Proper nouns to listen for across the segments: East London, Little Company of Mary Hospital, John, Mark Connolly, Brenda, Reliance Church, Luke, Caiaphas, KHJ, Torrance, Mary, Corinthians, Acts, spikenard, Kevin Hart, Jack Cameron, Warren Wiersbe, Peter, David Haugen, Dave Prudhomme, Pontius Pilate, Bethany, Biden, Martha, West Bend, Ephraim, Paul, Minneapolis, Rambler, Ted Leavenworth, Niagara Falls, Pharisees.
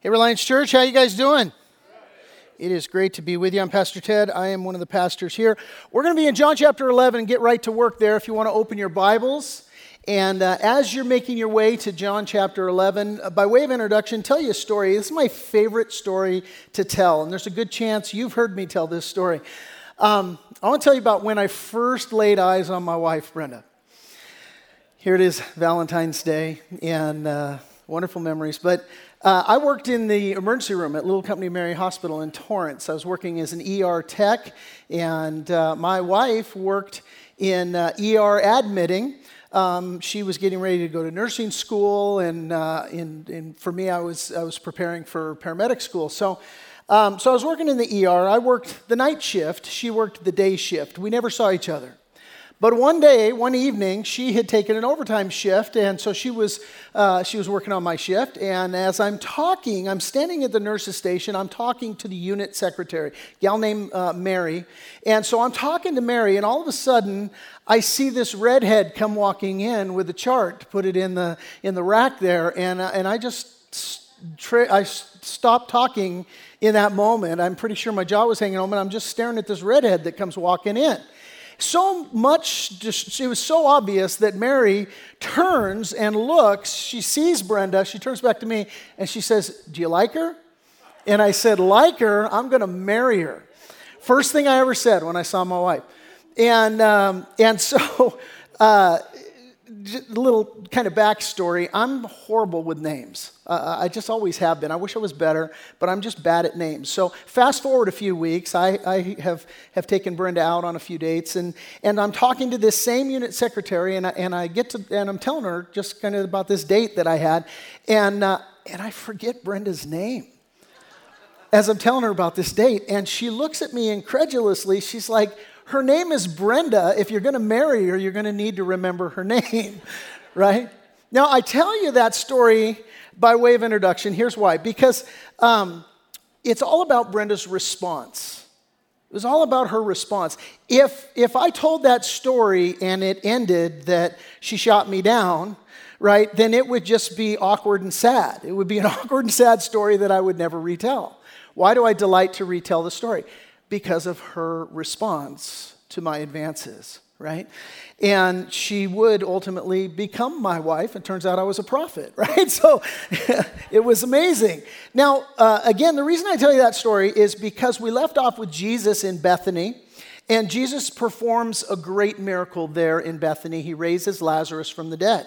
Hey, Reliance Church, how you guys doing? It is great to be with you. I'm Pastor Ted. I am one of the pastors here. We're going to be in John chapter 11 and get right to work there if you want to open your Bibles. And as you're making your way to John chapter 11, by way of introduction, tell you a story. This is my favorite story to tell, and there's a good chance you've heard me tell this story. I want to tell you about when I first laid eyes on my wife, Brenda. Here it is, Valentine's Day, and wonderful memories. But I worked in the emergency room at Little Company of Mary Hospital in Torrance. I was working as an ER tech, and my wife worked in ER admitting. She was getting ready to go to nursing school, and for me, I was preparing for paramedic school. So I was working in the ER. I worked the night shift. She worked the day shift. We never saw each other. But one day, one evening, she had taken an overtime shift, and so she was working on my shift. And as I'm talking, I'm standing at the nurse's station. I'm talking to the unit secretary, a gal named Mary. And so I'm talking to Mary, and all of a sudden, I see this redhead come walking in with a chart to put it in the rack there, and I just stopped talking in that moment. I'm pretty sure my jaw was hanging open. I'm just staring at this redhead that comes walking in. So much, it was so obvious that Mary turns and looks. She sees Brenda. She turns back to me, and she says, "Do you like her?" And I said, "Like her? I'm going to marry her." First thing I ever said when I saw my wife. And so just a little kind of backstory. I'm horrible with names. I just always have been. I wish I was better, but I'm just bad at names. So fast forward a few weeks. I have taken Brenda out on a few dates, and I'm talking to this same unit secretary, and I'm telling her just kind of about this date that I had, and I forget Brenda's name as I'm telling her about this date, and she looks at me incredulously. She's like, "Her name is Brenda. If you're going to marry her, you're going to need to remember her name," right? Now, I tell you that story by way of introduction. Here's why. Because it's all about Brenda's response. It was all about her response. If I told that story and it ended that she shot me down, right, then it would just be awkward and sad. It would be an awkward and sad story that I would never retell. Why do I delight to retell the story? Because of her response to my advances, right? And she would ultimately become my wife, and turns out I was a prophet, right? So it was amazing. Now, again, the reason I tell you that story is because we left off with Jesus in Bethany, and Jesus performs a great miracle there in Bethany. He raises Lazarus from the dead.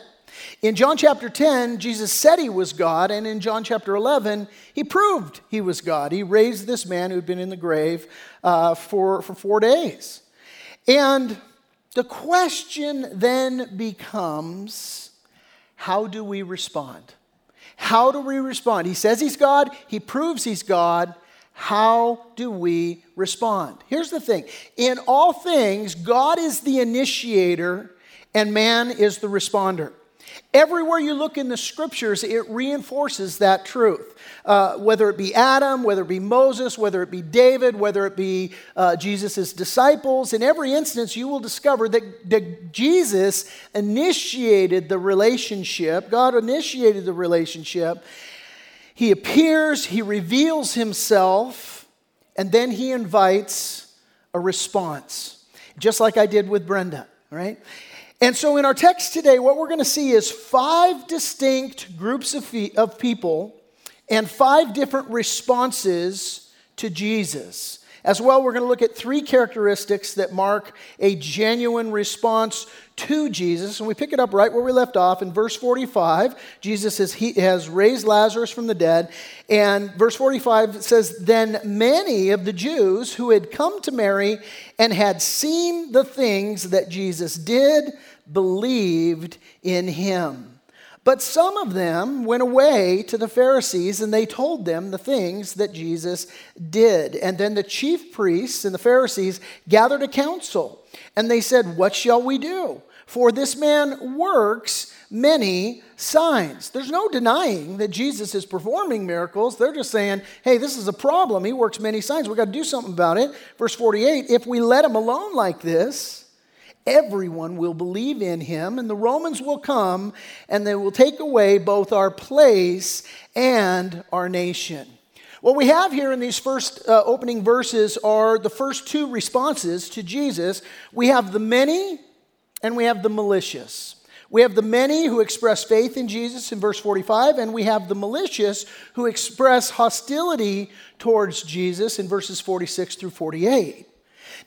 In John chapter 10, Jesus said he was God, and in John chapter 11, he proved he was God. He raised this man who had been in the grave for 4 days. And the question then becomes, how do we respond? How do we respond? He says he's God. He proves he's God. How do we respond? Here's the thing. In all things, God is the initiator, and man is the responder. Everywhere you look in the scriptures, it reinforces that truth. Whether it be Adam, whether it be Moses, whether it be David, whether it be Jesus' disciples, in every instance you will discover that Jesus initiated the relationship. God initiated the relationship. He appears, he reveals himself, and then he invites a response, just like I did with Brenda, right? And so in our text today, what we're going to see is 5 distinct groups of people and 5 different responses to Jesus. As well, we're going to look at 3 characteristics that mark a genuine response to Jesus. And we pick it up right where we left off in verse 45. Jesus says he has raised Lazarus from the dead. And verse 45 says, "Then many of the Jews who had come to Mary and had seen the things that Jesus did believed in him. But some of them went away to the Pharisees, and they told them the things that Jesus did. And then the chief priests and the Pharisees gathered a council, and they said, 'What shall we do? For this man works many signs.'" There's no denying that Jesus is performing miracles. They're just saying, hey, this is a problem. He works many signs. We've got to do something about it. Verse 48, "If we let him alone like this, everyone will believe in him, and the Romans will come, and they will take away both our place and our nation. What we have here in these first opening verses are the first two responses to Jesus. We have the many, and we have the malicious. We have the many who express faith in Jesus in verse 45, and we have the malicious who express hostility towards Jesus in verses 46 through 48.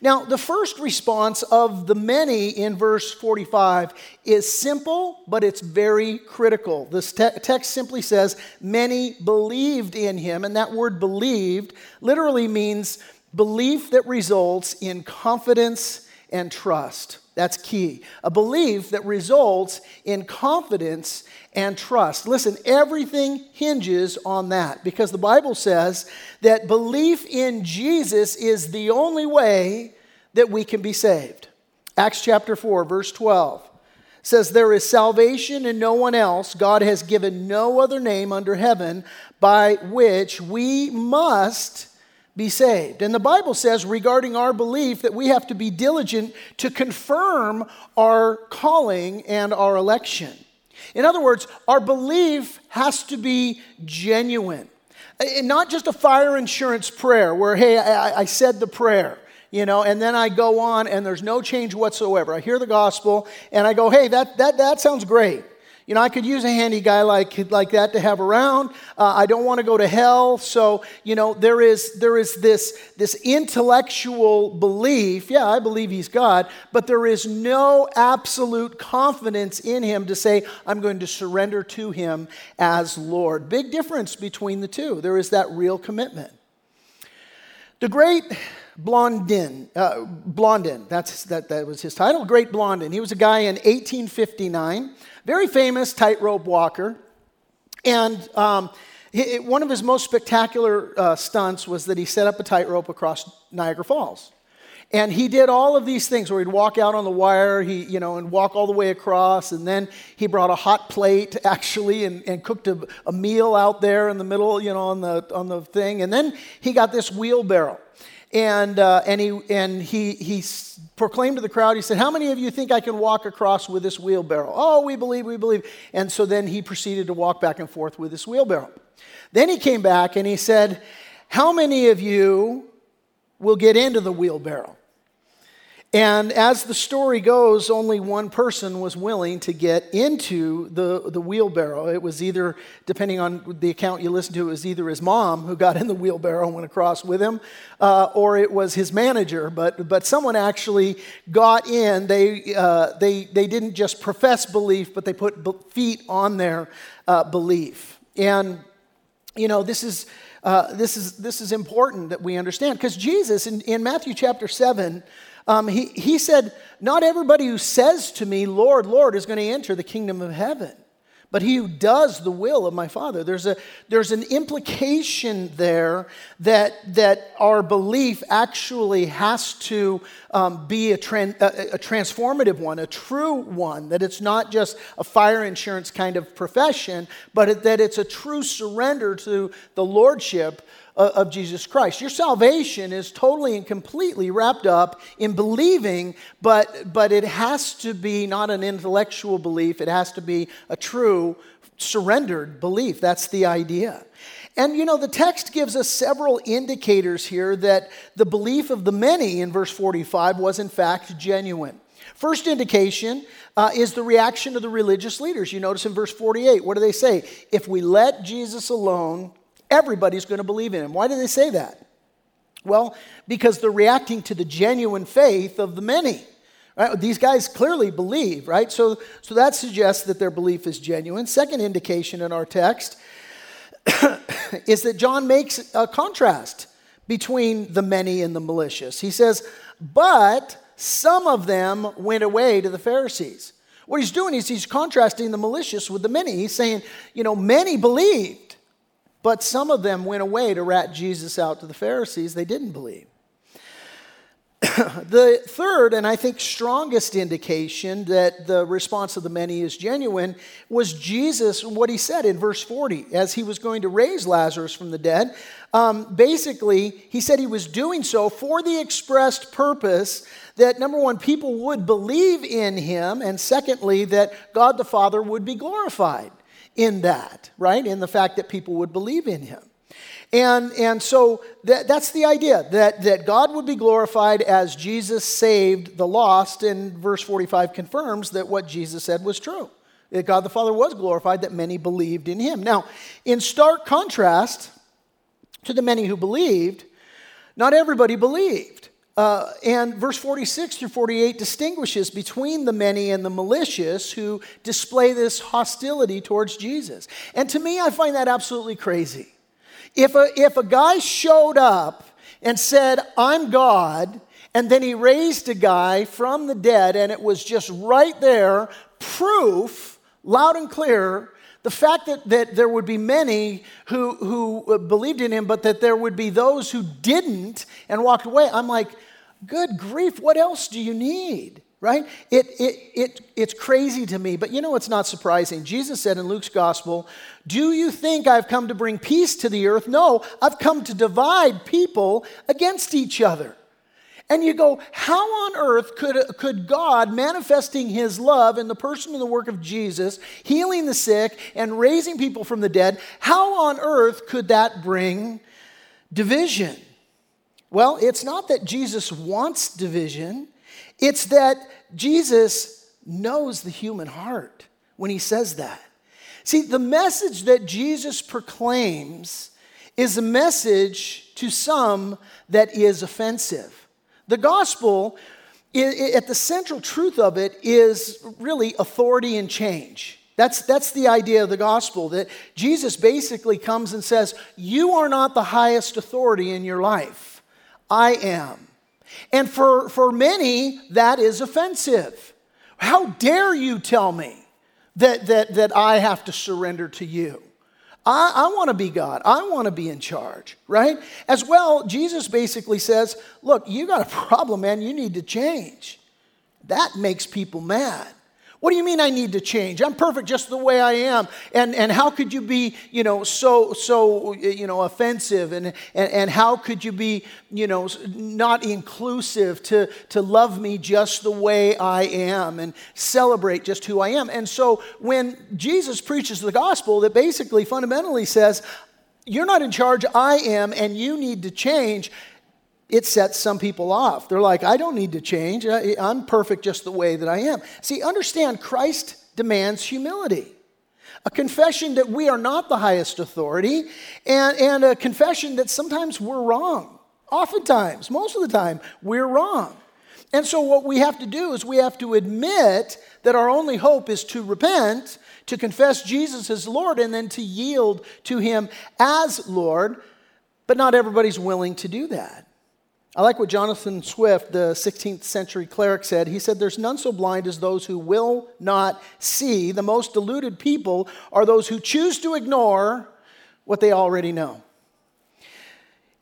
Now, the first response of the many in verse 45 is simple, but it's very critical. This text simply says, many believed in him, and that word believed literally means belief that results in confidence and trust. That's key. A belief that results in confidence and trust. Listen, everything hinges on that, because the Bible says that belief in Jesus is the only way that we can be saved. Acts chapter 4, verse 12 says, there is salvation in no one else. God has given no other name under heaven by which we must be saved. And the Bible says regarding our belief that we have to be diligent to confirm our calling and our election. In other words, our belief has to be genuine. And not just a fire insurance prayer where, hey, I said the prayer, you know, and then I go on and there's no change whatsoever. I hear the gospel and I go, hey, that sounds great. You know, I could use a handy guy like that to have around. I don't want to go to hell. So, you know, there is this intellectual belief. Yeah, I believe he's God, but there is no absolute confidence in him to say, I'm going to surrender to him as Lord. Big difference between the two. There is that real commitment. The great Blondin, that was his title, Great Blondin. He was a guy in 1859, very famous tightrope walker, and one of his most spectacular stunts was that he set up a tightrope across Niagara Falls. And he did all of these things where he'd walk out on the wire, and walk all the way across, and then he brought a hot plate actually and cooked a meal out there in the middle, on the thing. And then he got this wheelbarrow, and he proclaimed to the crowd. He said, "How many of you think I can walk across with this wheelbarrow?" "Oh, we believe. And so then he proceeded to walk back and forth with this wheelbarrow. Then he came back and he said, "How many of you will get into the wheelbarrow?" And as the story goes, only one person was willing to get into the wheelbarrow. It was either, depending on the account you listen to, it was either his mom who got in the wheelbarrow and went across with him, or it was his manager. But someone actually got in. They didn't just profess belief, but they put feet on their belief. And you know, this is important that we understand, because Jesus in Matthew chapter 7. He said, not everybody who says to me, Lord, Lord, is going to enter the kingdom of heaven, but he who does the will of my Father. There's an implication there that our belief actually has to be a transformative one, a true one, that it's not just a fire insurance kind of profession, but that it's a true surrender to the lordship of Jesus Christ. Your salvation is totally and completely wrapped up in believing, but it has to be not an intellectual belief. It has to be a true surrendered belief. That's the idea. And you know, the text gives us several indicators here that the belief of the many in verse 45 was in fact genuine. First indication is the reaction of the religious leaders. You notice in verse 48, what do they say? If we let Jesus alone, everybody's going to believe in him. Why do they say that? Well, because they're reacting to the genuine faith of the many. Right? These guys clearly believe, right? So that suggests that their belief is genuine. Second indication in our text is that John makes a contrast between the many and the malicious. He says, but some of them went away to the Pharisees. What he's doing is he's contrasting the malicious with the many. He's saying, many believed, but some of them went away to rat Jesus out to the Pharisees. They didn't believe. The third, and I think strongest indication that the response of the many is genuine, was Jesus and what he said in verse 40 as he was going to raise Lazarus from the dead. Basically, he said he was doing so for the expressed purpose that, number one, people would believe in him, and secondly, that God the Father would be glorified in that, right? In the fact that people would believe in him. And so that's the idea, that God would be glorified as Jesus saved the lost, and verse 45 confirms that what Jesus said was true, that God the Father was glorified, that many believed in him. Now, in stark contrast to the many who believed, not everybody believed. And verse 46 through 48 distinguishes between the many and the malicious who display this hostility towards Jesus. And to me, I find that absolutely crazy. If a guy showed up and said, "I'm God," and then he raised a guy from the dead, and it was just right there, proof, loud and clear, the fact that there would be many who believed in him, but that there would be those who didn't and walked away, I'm like, good grief, what else do you need? Right? It's crazy to me, but you know it's not surprising. Jesus said in Luke's gospel, "Do you think I've come to bring peace to the earth? No, I've come to divide people against each other." And you go, how on earth could God, manifesting his love in the person and the work of Jesus, healing the sick and raising people from the dead, how on earth could that bring division? Well, it's not that Jesus wants division. It's that Jesus knows the human heart when he says that. See, the message that Jesus proclaims is a message to some that is offensive. The gospel, at the central truth of it, is really authority and change. That's the idea of the gospel, that Jesus basically comes and says, "You are not the highest authority in your life. I am." And for many, that is offensive. How dare you tell me that I have to surrender to you? I want to be God. I want to be in charge, right? As well, Jesus basically says, look, you got a problem, man. You need to change. That makes people mad. What do you mean I need to change? I'm perfect just the way I am. And how could you be, so offensive? And how could you be, not inclusive to love me just the way I am and celebrate just who I am? And so when Jesus preaches the gospel that basically fundamentally says, you're not in charge, I am, and you need to change, it sets some people off. They're like, I don't need to change. I'm perfect just the way that I am. See, understand, Christ demands humility. A confession that we are not the highest authority, and a confession that sometimes we're wrong. Oftentimes, most of the time, we're wrong. And so what we have to do is we have to admit that our only hope is to repent, to confess Jesus as Lord, and then to yield to him as Lord. But not everybody's willing to do that. I like what Jonathan Swift, the 16th century cleric, said. He said, "There's none so blind as those who will not see. The most deluded people are those who choose to ignore what they already know."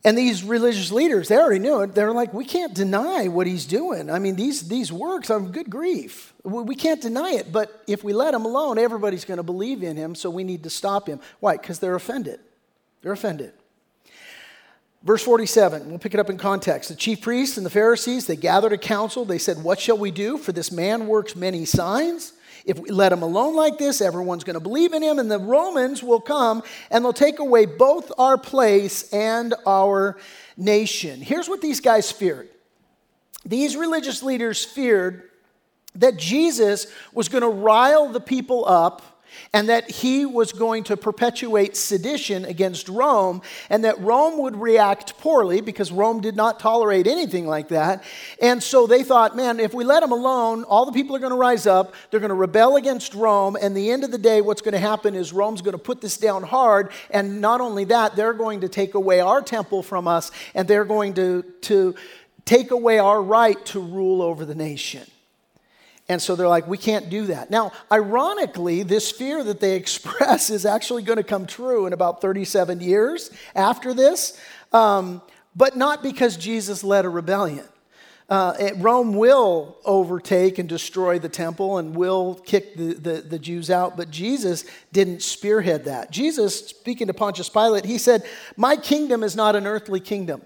And these religious leaders, they already knew it. They're like, we can't deny what he's doing. I mean, these works are good grief. We can't deny it. But if we let him alone, everybody's going to believe in him, so we need to stop him. Why? Because they're offended. They're offended. Verse 47, we'll pick it up in context. The chief priests and the Pharisees, they gathered a council. They said, "What shall we do? For this man works many signs. If we let him alone like this, everyone's going to believe in him, and the Romans will come, and they'll take away both our place and our nation." Here's what these guys feared. These religious leaders feared that Jesus was going to rile the people up, and that he was going to perpetuate sedition against Rome, and that Rome would react poorly because Rome did not tolerate anything like that. And so they thought, man, if we let him alone, all the people are going to rise up, they're going to rebel against Rome, and the end of the day, what's going to happen is Rome's going to put this down hard, and not only that, they're going to take away our temple from us, and they're going to take away our right to rule over the nation. And so they're like, we can't do that. Now, ironically, this fear that they express is actually going to come true in about 37 years after this, but not because Jesus led a rebellion. Rome will overtake and destroy the temple and will kick the Jews out, but Jesus didn't spearhead that. Jesus, speaking to Pontius Pilate, he said, "My kingdom is not an earthly kingdom.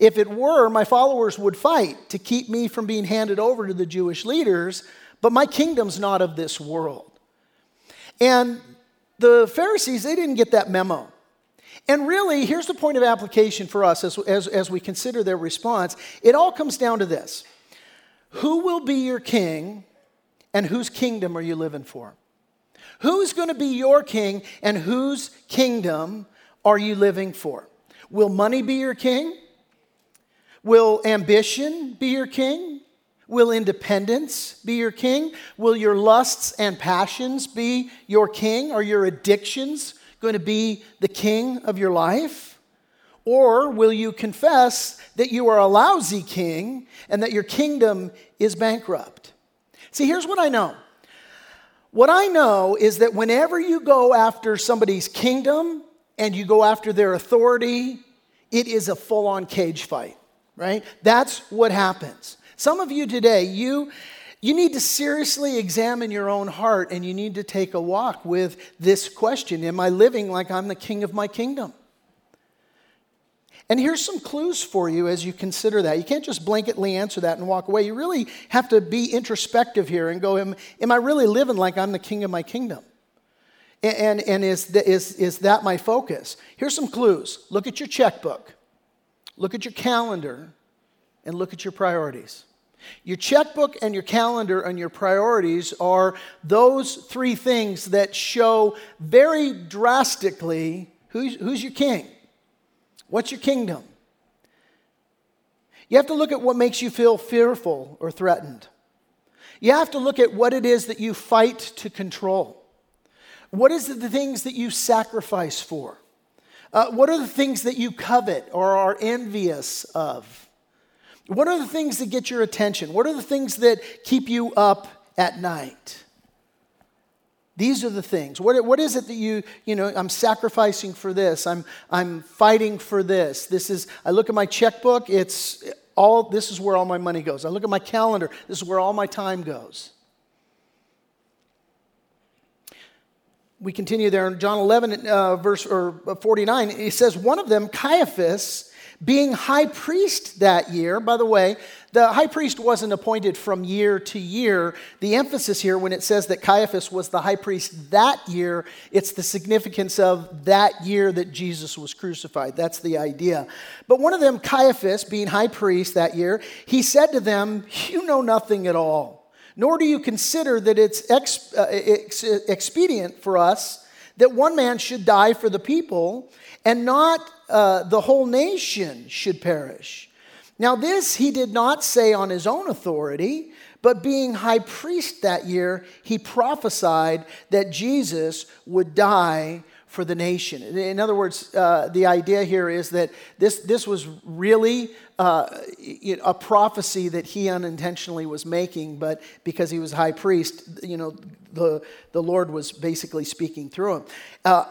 If it were, my followers would fight to keep me from being handed over to the Jewish leaders, but my kingdom's not of this world." And the Pharisees, they didn't get that memo. And really, here's the point of application for us as we consider their response. It all comes down to this. Who will be your king, and whose kingdom are you living for? Who's going to be your king, and whose kingdom are you living for? Will money be your king? Will ambition be your king? Will independence be your king? Will your lusts and passions be your king? Are your addictions going to be the king of your life? Or will you confess that you are a lousy king and that your kingdom is bankrupt? See, here's what I know. What I know is that whenever you go after somebody's kingdom and you go after their authority, it is a full-on cage fight, right? That's what happens. Some of you today, you need to seriously examine your own heart, and you need to take a walk with this question: am I living like I'm the king of my kingdom? And here's some clues for you as you consider that. You can't just blanketly answer that and walk away. You really have to be introspective here and go, am I really living like I'm the king of my kingdom? And is that my focus? Here's some clues. Look at your checkbook. Look at your calendar, and look at your priorities. Your checkbook and your calendar and your priorities are those three things that show very drastically who's your king, what's your kingdom. You have to look at what makes you feel fearful or threatened. You have to look at what it is that you fight to control. What is the things that you sacrifice for? What are the things that you covet or are envious of? What are the things that get your attention? What are the things that keep you up at night? These are the things. What is it that you know, I'm sacrificing for this. I'm fighting for this. I look at my checkbook, this is where all my money goes. I look at my calendar, this is where all my time goes. We continue there in John 11, verse 49. It says, one of them, Caiaphas, being high priest that year. By the way, the high priest wasn't appointed from year to year. The emphasis here, when it says that Caiaphas was the high priest that year, it's the significance of that year that Jesus was crucified. That's the idea. But one of them, Caiaphas, being high priest that year, he said to them, "You know nothing at all, nor do you consider that it's expedient for us that one man should die for the people, and not the whole nation should perish." Now this he did not say on his own authority, but being high priest that year, he prophesied that Jesus would die for the nation. In other words, the idea here is that this was really a prophecy that he unintentionally was making, but because he was high priest, you know, the Lord was basically speaking through him.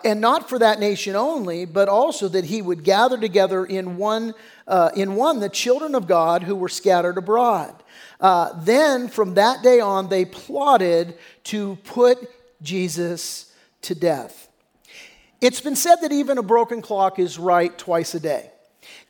And not for that nation only, but also that he would gather together in one the children of God who were scattered abroad. Then from that day on, they plotted to put Jesus to death. It's been said that even a broken clock is right twice a day.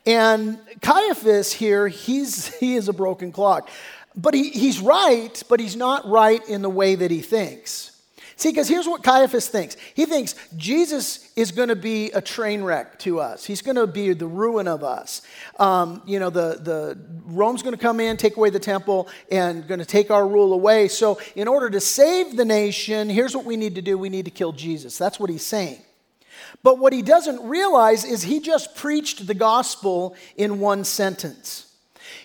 And Caiaphas here, he is a broken clock. But he's right, but he's not right in the way that he thinks. See, because here's what Caiaphas thinks. He thinks Jesus is going to be a train wreck to us. He's going to be the ruin of us. The Rome's going to come in, take away the temple, and going to take our rule away. So in order to save the nation, here's what we need to do. We need to kill Jesus. That's what he's saying. But what he doesn't realize is he just preached the gospel in one sentence.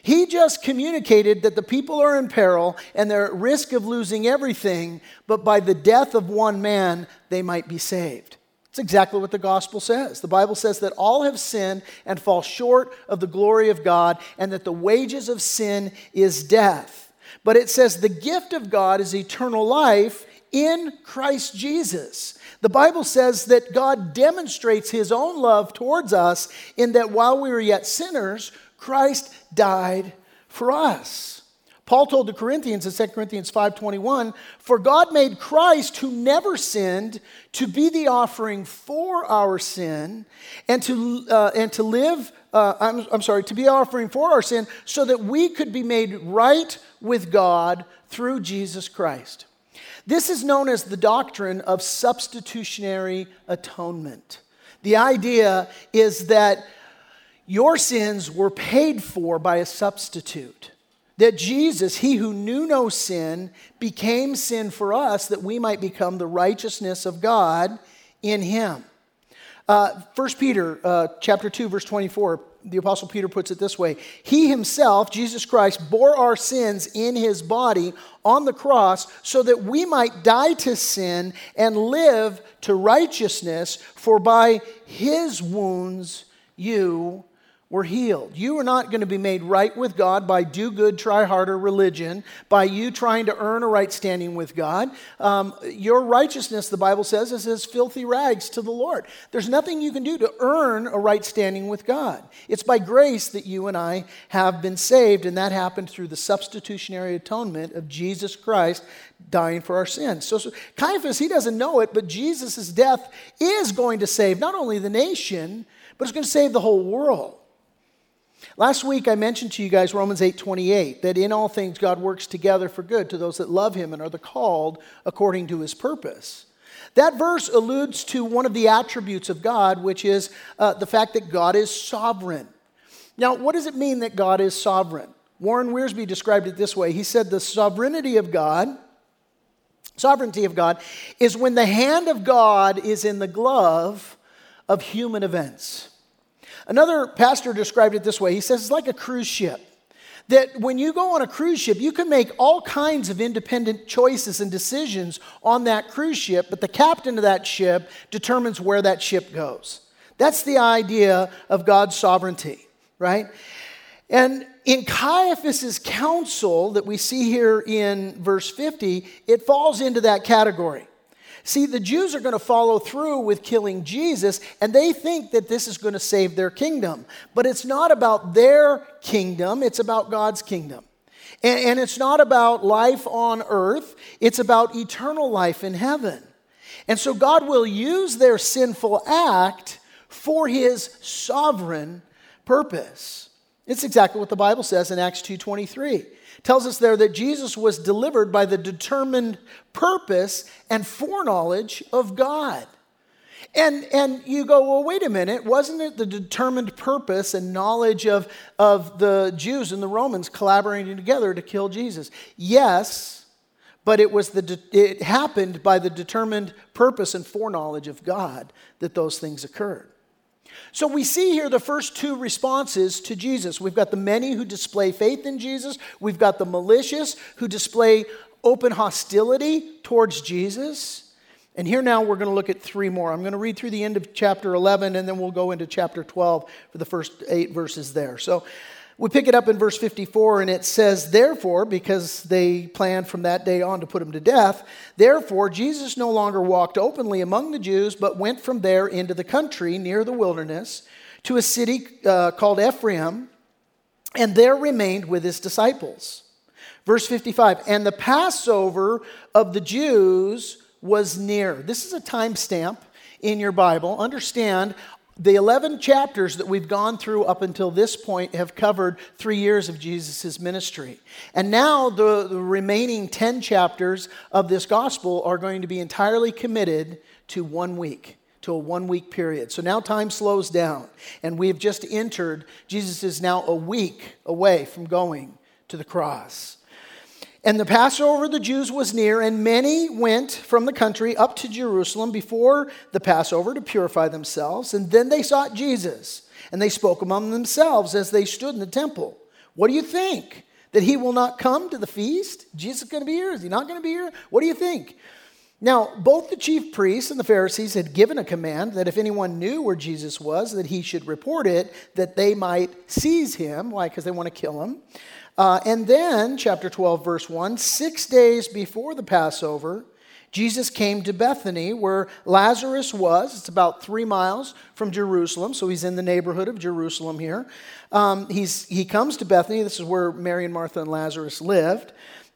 He just communicated that the people are in peril and they're at risk of losing everything, but by the death of one man, they might be saved. That's exactly what the gospel says. The Bible says that all have sinned and fall short of the glory of God, and that the wages of sin is death. But it says the gift of God is eternal life in Christ Jesus. The Bible says that God demonstrates his own love towards us in that while we were yet sinners, Christ died for us. Paul told the Corinthians in 2 Corinthians 5:21, "For God made Christ, who never sinned, to be the offering for our sin, to be offering for our sin, so that we could be made right with God through Jesus Christ." This is known as the doctrine of substitutionary atonement. The idea is that your sins were paid for by a substitute. That Jesus, he who knew no sin, became sin for us that we might become the righteousness of God in him. 1 Peter chapter 2, verse 24, the Apostle Peter puts it this way. He himself, Jesus Christ, bore our sins in his body on the cross so that we might die to sin and live to righteousness, for by his wounds you were healed. You are not going to be made right with God by do good, try harder religion, by you trying to earn a right standing with God. Your righteousness, the Bible says, is as filthy rags to the Lord. There's nothing you can do to earn a right standing with God. It's by grace that you and I have been saved, and that happened through the substitutionary atonement of Jesus Christ dying for our sins. So Caiaphas, he doesn't know it, but Jesus' death is going to save not only the nation, but it's going to save the whole world. Last week I mentioned to you guys Romans 8:28, that in all things God works together for good to those that love him and are the called according to his purpose. That verse alludes to one of the attributes of God, which is the fact that God is sovereign. Now, what does it mean that God is sovereign? Warren Wiersbe described it this way. He said the sovereignty of God is when the hand of God is in the glove of human events. Another pastor described it this way. He says it's like a cruise ship, that when you go on a cruise ship, you can make all kinds of independent choices and decisions on that cruise ship, but the captain of that ship determines where that ship goes. That's the idea of God's sovereignty, right? And in Caiaphas' counsel that we see here in verse 50, it falls into that category. See, the Jews are going to follow through with killing Jesus, and they think that this is going to save their kingdom. But it's not about their kingdom, it's about God's kingdom. And it's not about life on earth, it's about eternal life in heaven. And so God will use their sinful act for his sovereign purpose. It's exactly what the Bible says in Acts 2:23. Tells us there that Jesus was delivered by the determined purpose and foreknowledge of God. And you go, well, wait a minute, wasn't it the determined purpose and knowledge of the Jews and the Romans collaborating together to kill Jesus? Yes, but it happened by the determined purpose and foreknowledge of God that those things occurred. So we see here the first two responses to Jesus. We've got the many who display faith in Jesus. We've got the malicious who display open hostility towards Jesus. And here now we're going to look at three more. I'm going to read through the end of chapter 11, and then we'll go into chapter 12 for the first 8 verses there. So we pick it up in verse 54, and it says, "Therefore, because they planned from that day on to put him to death, therefore Jesus no longer walked openly among the Jews, but went from there into the country near the wilderness to a city called Ephraim, and there remained with his disciples." Verse 55, "And the Passover of the Jews was near." This is a timestamp in your Bible. Understand, the 11 chapters that we've gone through up until this point have covered 3 years of Jesus' ministry. And now the remaining 10 chapters of this gospel are going to be entirely committed to 1 week, to a 1 week period. So now time slows down, and we have just entered, Jesus is now a week away from going to the cross. "And the Passover of the Jews was near, and many went from the country up to Jerusalem before the Passover to purify themselves. And then they sought Jesus, and they spoke among themselves as they stood in the temple. 'What do you think? That he will not come to the feast? Jesus is going to be here? Is he not going to be here? What do you think?' Now, both the chief priests and the Pharisees had given a command that if anyone knew where Jesus was, that he should report it, that they might seize him." Why? Because they want to kill him. And then, chapter 12, verse 1, "6 days before the Passover, Jesus came to Bethany where Lazarus was. It's about 3 miles from Jerusalem, so he's in the neighborhood of Jerusalem here. He comes to Bethany. This is where Mary and Martha and Lazarus lived,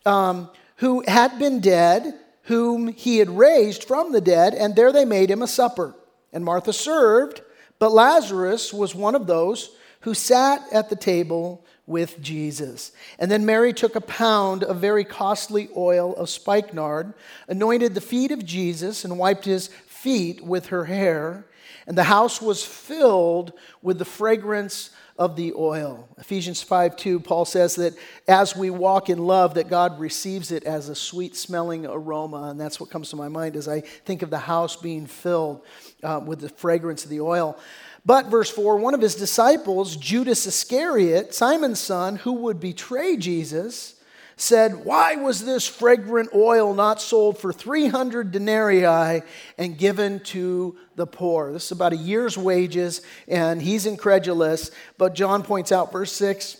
who had been dead, whom he had raised from the dead, and there they made him a supper. And Martha served, but Lazarus was one of those who sat at the table with Jesus. And then Mary took a pound of very costly oil of spikenard, anointed the feet of Jesus, and wiped his feet with her hair. And the house was filled with the fragrance of the oil. Ephesians 5:2, Paul says that as we walk in love, that God receives it as a sweet-smelling aroma. And that's what comes to my mind as I think of the house being filled with the fragrance of the oil. But, verse 4, one of his disciples, Judas Iscariot, Simon's son, who would betray Jesus, said, "Why was this fragrant oil not sold for 300 denarii and given to the poor?" This is about a year's wages, and he's incredulous. But John points out, verse 6,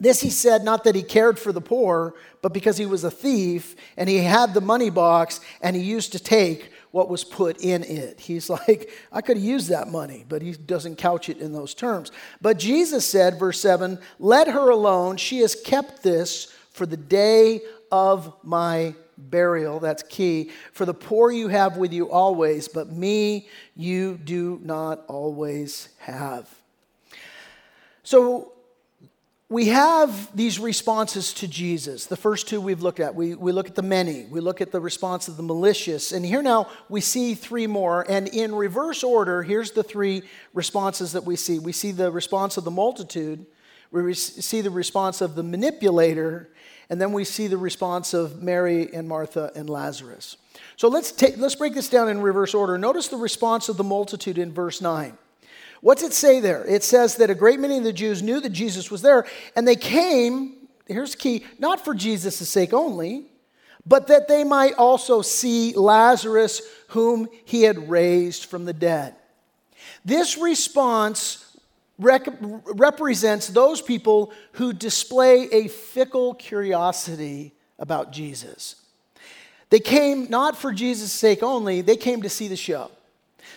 "This he said, not that he cared for the poor, but because he was a thief, and he had the money box, and he used to take what was put in it." He's like, I could have used that money, but he doesn't couch it in those terms. But Jesus said, verse 7, "Let her alone. She has kept this for the day of my burial." That's key. "For the poor you have with you always, but me you do not always have." So we have these responses to Jesus. The first two we've looked at. We look at the many. We look at the response of the malicious. And here now we see three more. And in reverse order, here's the three responses that we see. We see the response of the multitude. We see the response of the manipulator. And then we see the response of Mary and Martha and Lazarus. So let's break this down in reverse order. Notice the response of the multitude in verse 9. What's it say there? It says that a great many of the Jews knew that Jesus was there, and they came, here's the key, not for Jesus' sake only, but that they might also see Lazarus, whom he had raised from the dead. This response represents those people who display a fickle curiosity about Jesus. They came not for Jesus' sake only, they came to see the show.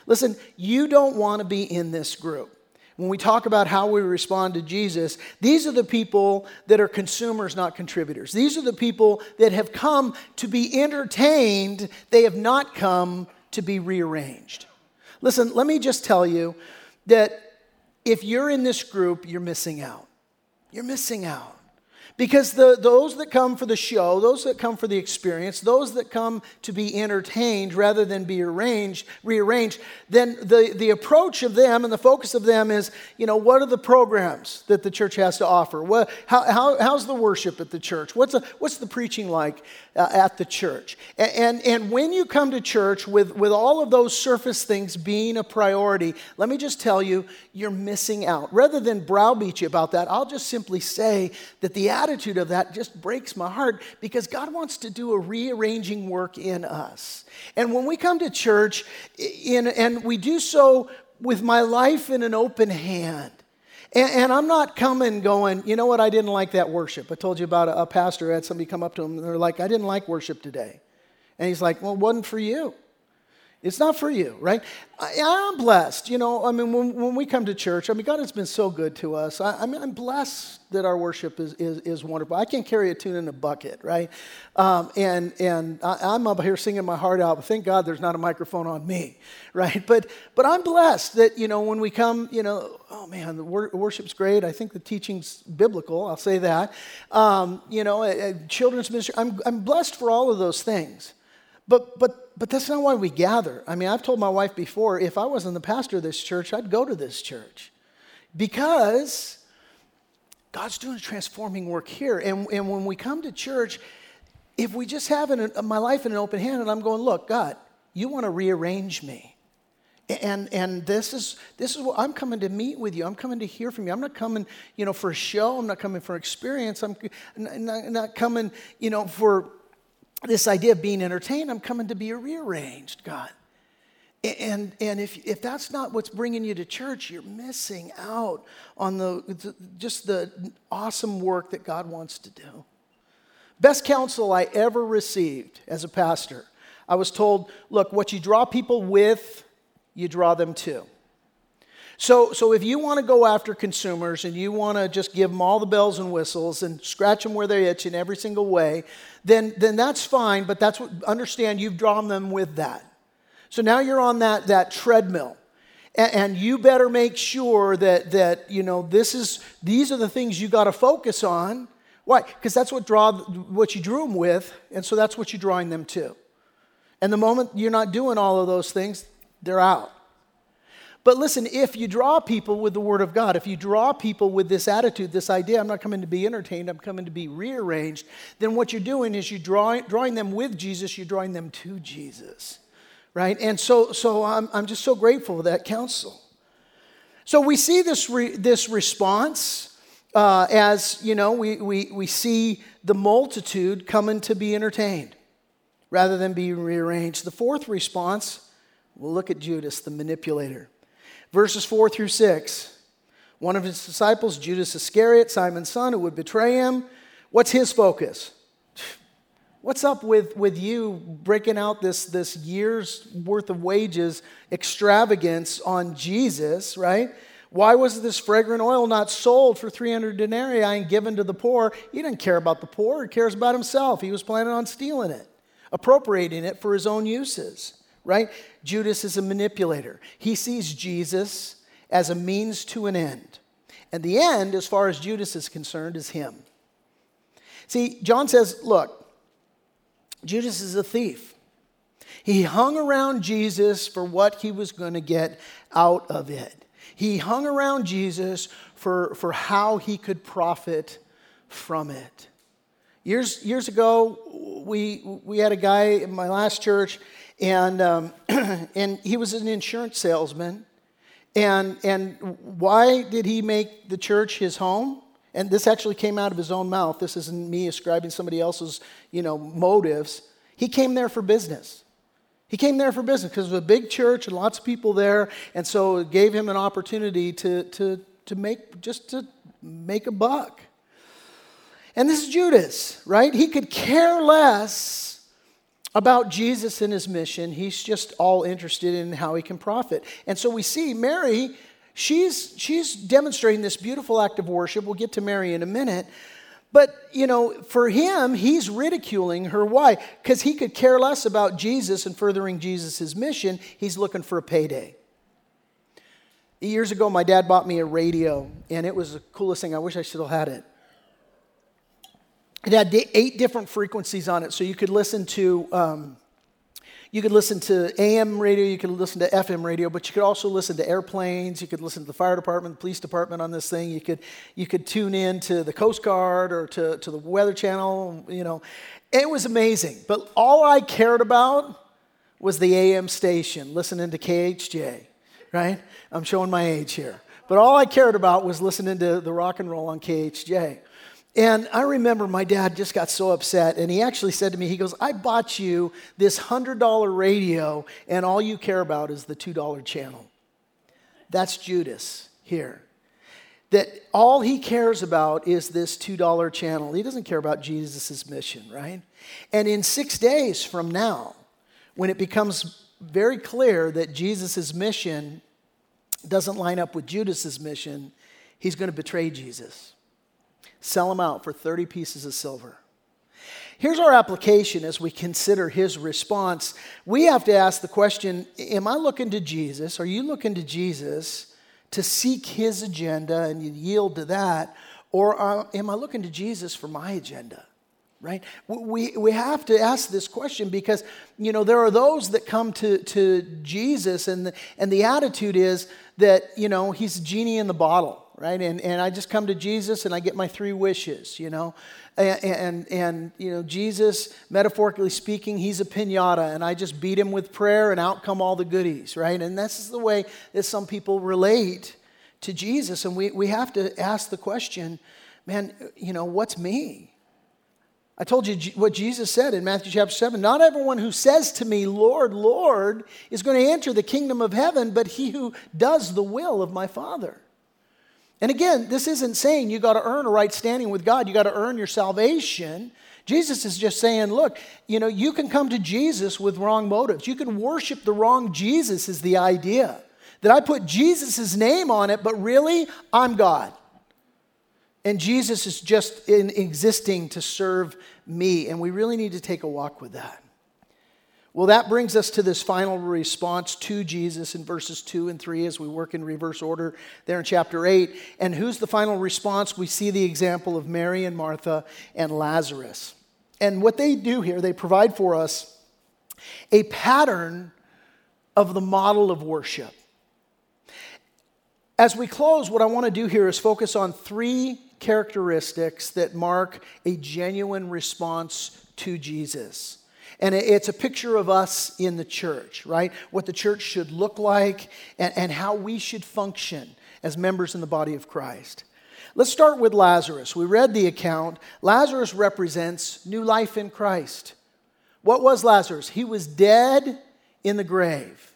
Listen, you don't want to be in this group. When we talk about how we respond to Jesus, these are the people that are consumers, not contributors. These are the people that have come to be entertained. They have not come to be rearranged. Listen, let me just tell you that if you're in this group, you're missing out. You're missing out. Because those that come for the show, those that come for the experience, those that come to be entertained rather than be rearranged, then the approach of them and the focus of them is, what are the programs that the church has to offer? How's the worship at the church? What's the preaching like at the church? And when you come to church with all of those surface things being a priority, let me just tell you, you're missing out. Rather than browbeat you about that, I'll just simply say that the attitude of that just breaks my heart, because God wants to do a rearranging work in us. And when we come to church, and we do so with my life in an open hand, and I'm not coming going, I didn't like that worship. I told you about a pastor, I had somebody come up to him, and they're like, I didn't like worship today. And he's like, well, it wasn't for you. It's not for you, right? I'm blessed. When we come to church, God has been so good to us. I'm blessed that our worship is wonderful. I can't carry a tune in a bucket, right? I'm up here singing my heart out, but thank God there's not a microphone on me, right? But I'm blessed that, when we come, oh man, the worship's great. I think the teaching's biblical, I'll say that. Children's ministry, I'm blessed for all of those things. But that's not why we gather. I've told my wife before, if I wasn't the pastor of this church, I'd go to this church, because God's doing a transforming work here. And when we come to church, if we just have my life in an open hand, and I'm going, look, God, you want to rearrange me. And this is what I'm coming to meet with you. I'm coming to hear from you. I'm not coming, for a show. I'm not coming for experience. I'm not coming, for this idea of being entertained. I'm coming to be rearranged, God. And if that's not what's bringing you to church, you're missing out on the awesome work that God wants to do. Best counsel I ever received as a pastor. I was told, look, what you draw people with, you draw them to. So if you want to go after consumers and you want to just give them all the bells and whistles and scratch them where they itch in every single way, then that's fine, but that's what, understand you've drawn them with that. So now you're on that treadmill. And you better make sure that you know these are the things you got to focus on. Why? Because that's what you drew them with, and so that's what you're drawing them to. And the moment you're not doing all of those things, they're out. But listen, if you draw people with the Word of God, if you draw people with this attitude, this idea, I'm not coming to be entertained, I'm coming to be rearranged, then what you're doing is you're drawing them with Jesus, you're drawing them to Jesus. Right? And so I'm just so grateful for that counsel. So we see this response as, you know, we see the multitude coming to be entertained rather than be rearranged. The fourth response, we'll look at Judas, the manipulator. Verses 4-6. One of his disciples, Judas Iscariot, Simon's son, who would betray him. What's his focus? What's up with you breaking out this year's worth of wages extravagance on Jesus, right? Why was this fragrant oil not sold for 300 denarii and given to the poor? He didn't care about the poor. He cares about himself. He was planning on stealing it, appropriating it for his own uses, right? Judas is a manipulator. He sees Jesus as a means to an end. And the end, as far as Judas is concerned, is him. See, John says, look, Judas is a thief. He hung around Jesus for what he was going to get out of it. He hung around Jesus for how he could profit from it. Years ago, we had a guy in my last church, and and he was an insurance salesman. And why did he make the church his home? And this actually came out of his own mouth. This isn't me ascribing somebody else's, you know, motives. He came there for business. He came there for business because it was a big church and lots of people there, and so it gave him an opportunity to make a buck. And this is Judas, right? He could care less about Jesus and his mission. He's just all interested in how he can profit. And so we see Mary. She's demonstrating this beautiful act of worship. We'll get to Mary in a minute. But, you know, for him, he's ridiculing her. Why? Because he could care less about Jesus and furthering Jesus' mission. He's looking for a payday. Years ago, my dad bought me a radio, and it was the coolest thing. I wish I still had it. It had 8 different frequencies on it, so you could listen to... You could listen to AM radio, you could listen to FM radio, but you could also listen to airplanes, you could listen to the fire department, the police department on this thing, you could tune in to the Coast Guard or to the Weather Channel, you know. It was amazing, but all I cared about was the AM station, listening to KHJ, right? I'm showing my age here. But all I cared about was listening to the rock and roll on KHJ. And I remember my dad just got so upset, and he actually said to me, he goes, I bought you this $100 radio, and all you care about is the $2 channel. That's Judas here. That all he cares about is this $2 channel. He doesn't care about Jesus' mission, right? And in 6 days from now, when it becomes very clear that Jesus' mission doesn't line up with Judas' mission, he's going to betray Jesus. Sell him out for 30 pieces of silver. Here's our application as we consider his response. We have to ask the question, am I looking to Jesus? Are you looking to Jesus to seek his agenda and you yield to that? Or am I looking to Jesus for my agenda? Right? We have to ask this question because, you know, there are those that come to Jesus and the attitude is that, you know, he's a genie in the bottle. Right? And I just come to Jesus and I get my 3 wishes, you know. And you know, Jesus, metaphorically speaking, he's a piñata, and I just beat him with prayer and out come all the goodies, right? And this is the way that some people relate to Jesus. And we have to ask the question, man, you know, what's me? I told you what Jesus said in Matthew chapter 7. Not everyone who says to me, Lord, Lord, is going to enter the kingdom of heaven, but he who does the will of my Father. And again, this isn't saying you got to earn a right standing with God. You got to earn your salvation. Jesus is just saying, look, you know, you can come to Jesus with wrong motives. You can worship the wrong Jesus is the idea. That I put Jesus' name on it, but really, I'm God. And Jesus is just existing to serve me. And we really need to take a walk with that. Well, that brings us to this final response to Jesus in verses 2 and 3 as we work in reverse order there in chapter 8. And who's the final response? We see the example of Mary and Martha and Lazarus. And what they do here, they provide for us a pattern of the model of worship. As we close, what I want to do here is focus on three characteristics that mark a genuine response to Jesus. And it's a picture of us in the church, right? What the church should look like and how we should function as members in the body of Christ. Let's start with Lazarus. We read the account. Lazarus represents new life in Christ. What was Lazarus? He was dead in the grave.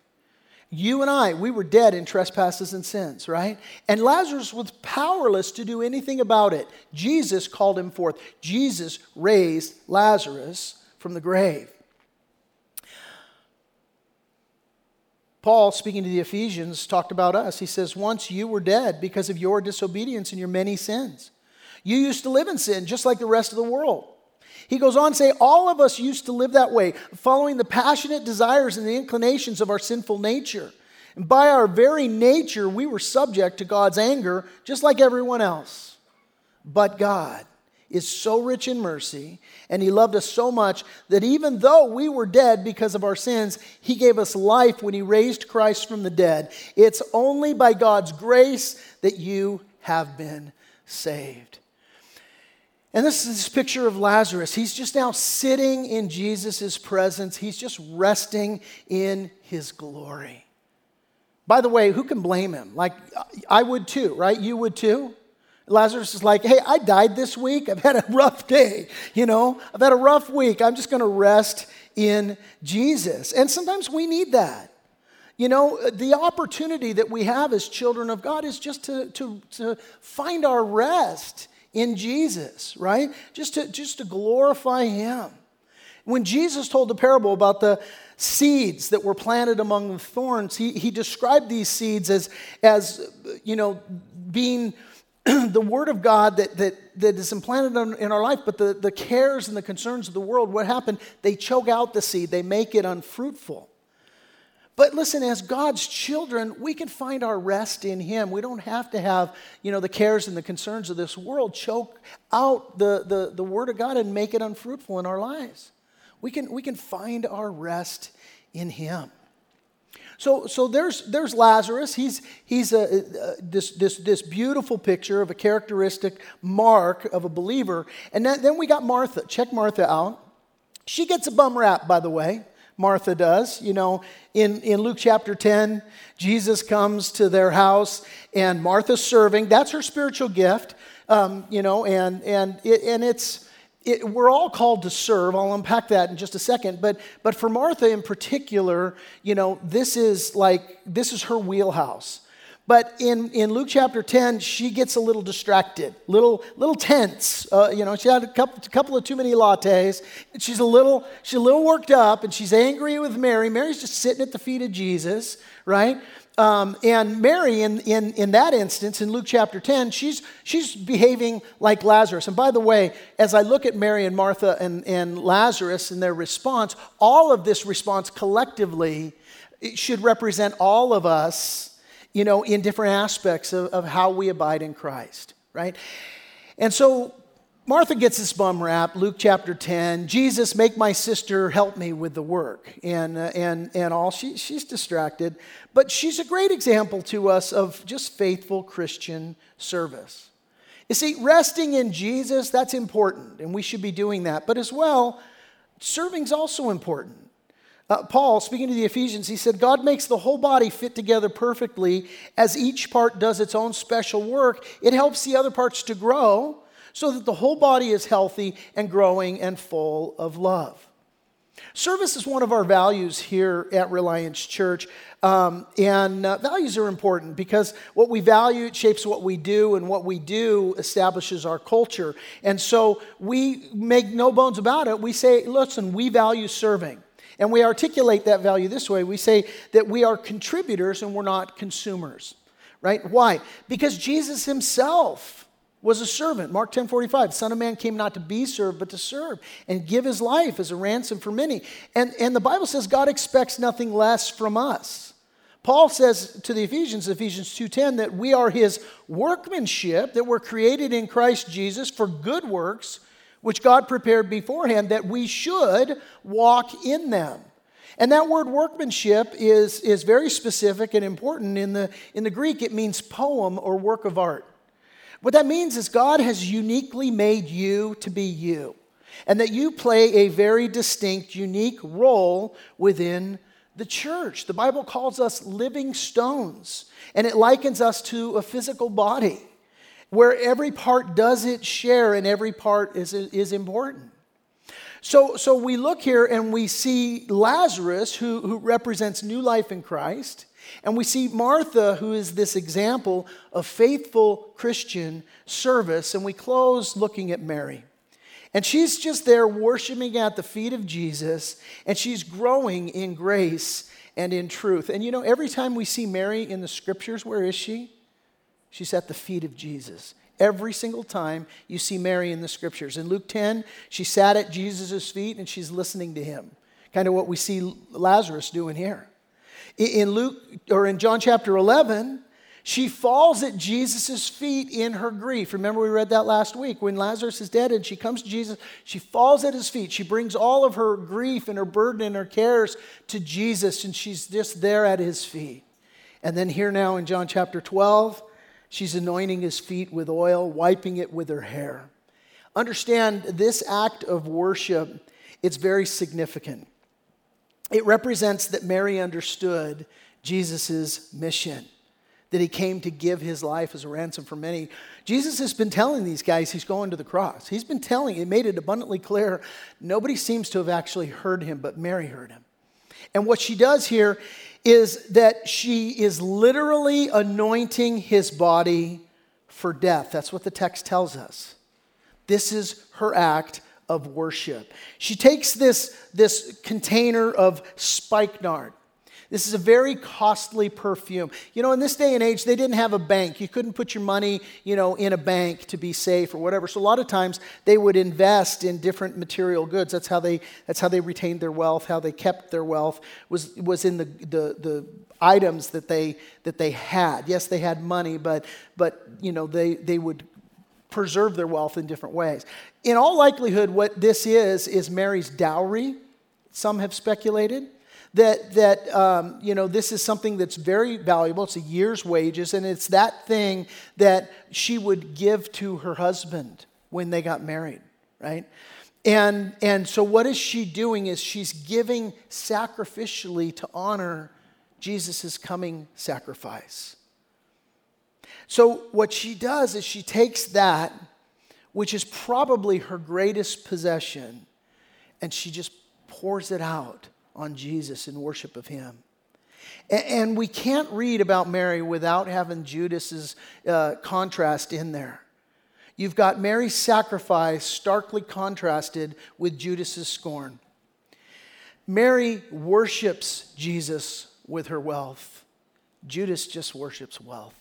You and I, we were dead in trespasses and sins, right? And Lazarus was powerless to do anything about it. Jesus called him forth. Jesus raised Lazarus from the grave. Paul, speaking to the Ephesians, talked about us. He says, once you were dead because of your disobedience and your many sins. You used to live in sin just like the rest of the world. He goes on to say, all of us used to live that way, following the passionate desires and the inclinations of our sinful nature. And by our very nature, we were subject to God's anger, just like everyone else. But God is so rich in mercy, and He loved us so much that even though we were dead because of our sins, He gave us life when He raised Christ from the dead. It's only by God's grace that you have been saved. And this is this picture of Lazarus. He's just now sitting in Jesus' presence. He's just resting in His glory. By the way, who can blame him? Like, I would too, right? You would too? Lazarus is like, hey, I died this week. I've had a rough day, you know? I've had a rough week. I'm just going to rest in Jesus. And sometimes we need that. You know, the opportunity that we have as children of God is just to find our rest in Jesus, right? Just to glorify Him. When Jesus told the parable about the seeds that were planted among the thorns, he described these seeds as you know, being the Word of God that is implanted in our life, but the cares and the concerns of the world, what happened? They choke out the seed. They make it unfruitful. But listen, as God's children, we can find our rest in Him. We don't have to have, you know, the cares and the concerns of this world choke out the Word of God and make it unfruitful in our lives. We can find our rest in Him. So there's Lazarus. He's this beautiful picture of a characteristic mark of a believer. And then we got Martha. Check Martha out. She gets a bum rap, by the way. Martha does. You know, in Luke chapter 10, Jesus comes to their house and Martha's serving. That's her spiritual gift, you know, and we're all called to serve. I'll unpack that in just a second. But for Martha in particular, you know, this is her wheelhouse. But in Luke chapter 10, she gets a little distracted, little tense. You know, she had a couple of too many lattes. She's a little worked up, and she's angry with Mary. Mary's just sitting at the feet of Jesus, right? And Mary, in that instance, in Luke chapter 10, she's behaving like Lazarus. And by the way, as I look at Mary and Martha and Lazarus and their response, all of this response collectively should represent all of us, you know, in different aspects of how we abide in Christ, right? And so Martha gets this bum rap, Luke chapter 10, Jesus, make my sister help me with the work, and all. She's distracted, but she's a great example to us of just faithful Christian service. You see, resting in Jesus, that's important, and we should be doing that, but as well, serving's also important. Paul, speaking to the Ephesians, he said, God makes the whole body fit together perfectly. As each part does its own special work, it helps the other parts to grow so that the whole body is healthy and growing and full of love. Service is one of our values here at Reliance Church, and values are important because what we value shapes what we do, and what we do establishes our culture. And so we make no bones about it. We say, listen, we value serving. And we articulate that value this way. We say that we are contributors and we're not consumers, right? Why? Because Jesus himself was a servant. Mark 10:45, Son of Man came not to be served, but to serve and give his life as a ransom for many. And the Bible says God expects nothing less from us. Paul says to the Ephesians, Ephesians 2:10, that we are his workmanship, that we're created in Christ Jesus for good works, which God prepared beforehand that we should walk in them. And that word workmanship is very specific and important. In the Greek, it means poem or work of art. What that means is God has uniquely made you to be you, and that you play a very distinct, unique role within the church. The Bible calls us living stones, and it likens us to a physical body, where every part does its share and every part is important. So we look here and we see Lazarus, who represents new life in Christ, and we see Martha, who is this example of faithful Christian service, and we close looking at Mary. And she's just there worshiping at the feet of Jesus, and she's growing in grace and in truth. And you know, every time we see Mary in the scriptures, where is she? She's at the feet of Jesus. Every single time you see Mary in the scriptures. In Luke 10, she sat at Jesus' feet and she's listening to him. Kind of what we see Lazarus doing here. In Luke, or in John chapter 11, she falls at Jesus' feet in her grief. Remember, we read that last week. When Lazarus is dead and she comes to Jesus, she falls at his feet. She brings all of her grief and her burden and her cares to Jesus, and she's just there at his feet. And then here now in John chapter 12, she's anointing his feet with oil, wiping it with her hair. Understand this act of worship, it's very significant. It represents that Mary understood Jesus' mission, that he came to give his life as a ransom for many. Jesus has been telling these guys he's going to the cross. He's been telling, he made it abundantly clear, nobody seems to have actually heard him, but Mary heard him. And what she does here is that she is literally anointing his body for death. That's what the text tells us. This is her act of worship. She takes this container of spikenard. This is a very costly perfume. You know, in this day and age, they didn't have a bank. You couldn't put your money, you know, in a bank to be safe or whatever. So a lot of times they would invest in different material goods. That's how they retained their wealth, how they kept their wealth was in the items that they had. Yes, they had money, but you know, they would preserve their wealth in different ways. In all likelihood, what this is Mary's dowry. Some have speculated that you know, this is something that's very valuable. It's a year's wages, and it's that thing that she would give to her husband when they got married, right? And so what is she doing is she's giving sacrificially to honor Jesus' coming sacrifice. So what she does is she takes that, which is probably her greatest possession, and she just pours it out on Jesus in worship of him. And we can't read about Mary without having Judas's contrast in there. You've got Mary's sacrifice starkly contrasted with Judas's scorn. Mary worships Jesus with her wealth. Judas just worships wealth.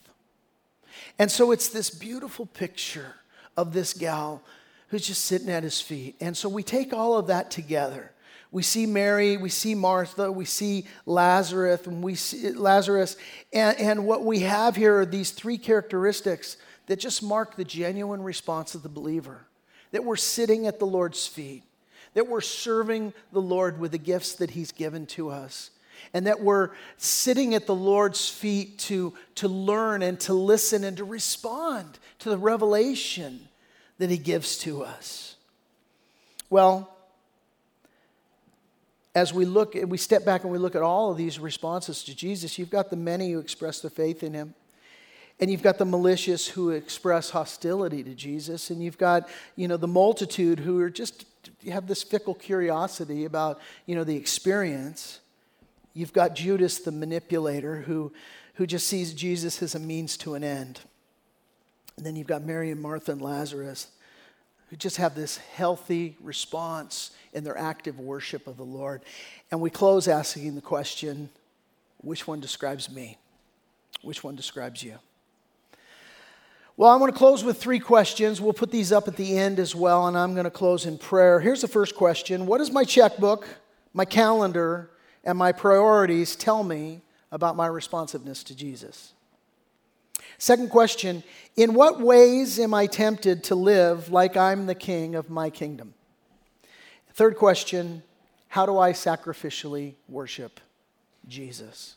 And so it's this beautiful picture of this gal who's just sitting at his feet. And so we take all of that together. We see Mary, we see Martha, we see Lazarus, and what we have here are these three characteristics that just mark the genuine response of the believer, that we're sitting at the Lord's feet, that we're serving the Lord with the gifts that he's given to us, and that we're sitting at the Lord's feet to learn and to listen and to respond to the revelation that he gives to us. Well, as we look, we step back and we look at all of these responses to Jesus, you've got the many who express their faith in him, and you've got the malicious who express hostility to Jesus, and you've got, you know, the multitude who are just have this fickle curiosity about, you know, the experience. You've got Judas, the manipulator, who just sees Jesus as a means to an end. And then you've got Mary and Martha and Lazarus, who just have this healthy response in their active worship of the Lord. And we close asking the question, which one describes me? Which one describes you? Well, I want to close with three questions. We'll put these up at the end as well, and I'm going to close in prayer. Here's the first question. What does my checkbook, my calendar, and my priorities tell me about my responsiveness to Jesus? Second question, in what ways am I tempted to live like I'm the king of my kingdom? Third question, how do I sacrificially worship Jesus?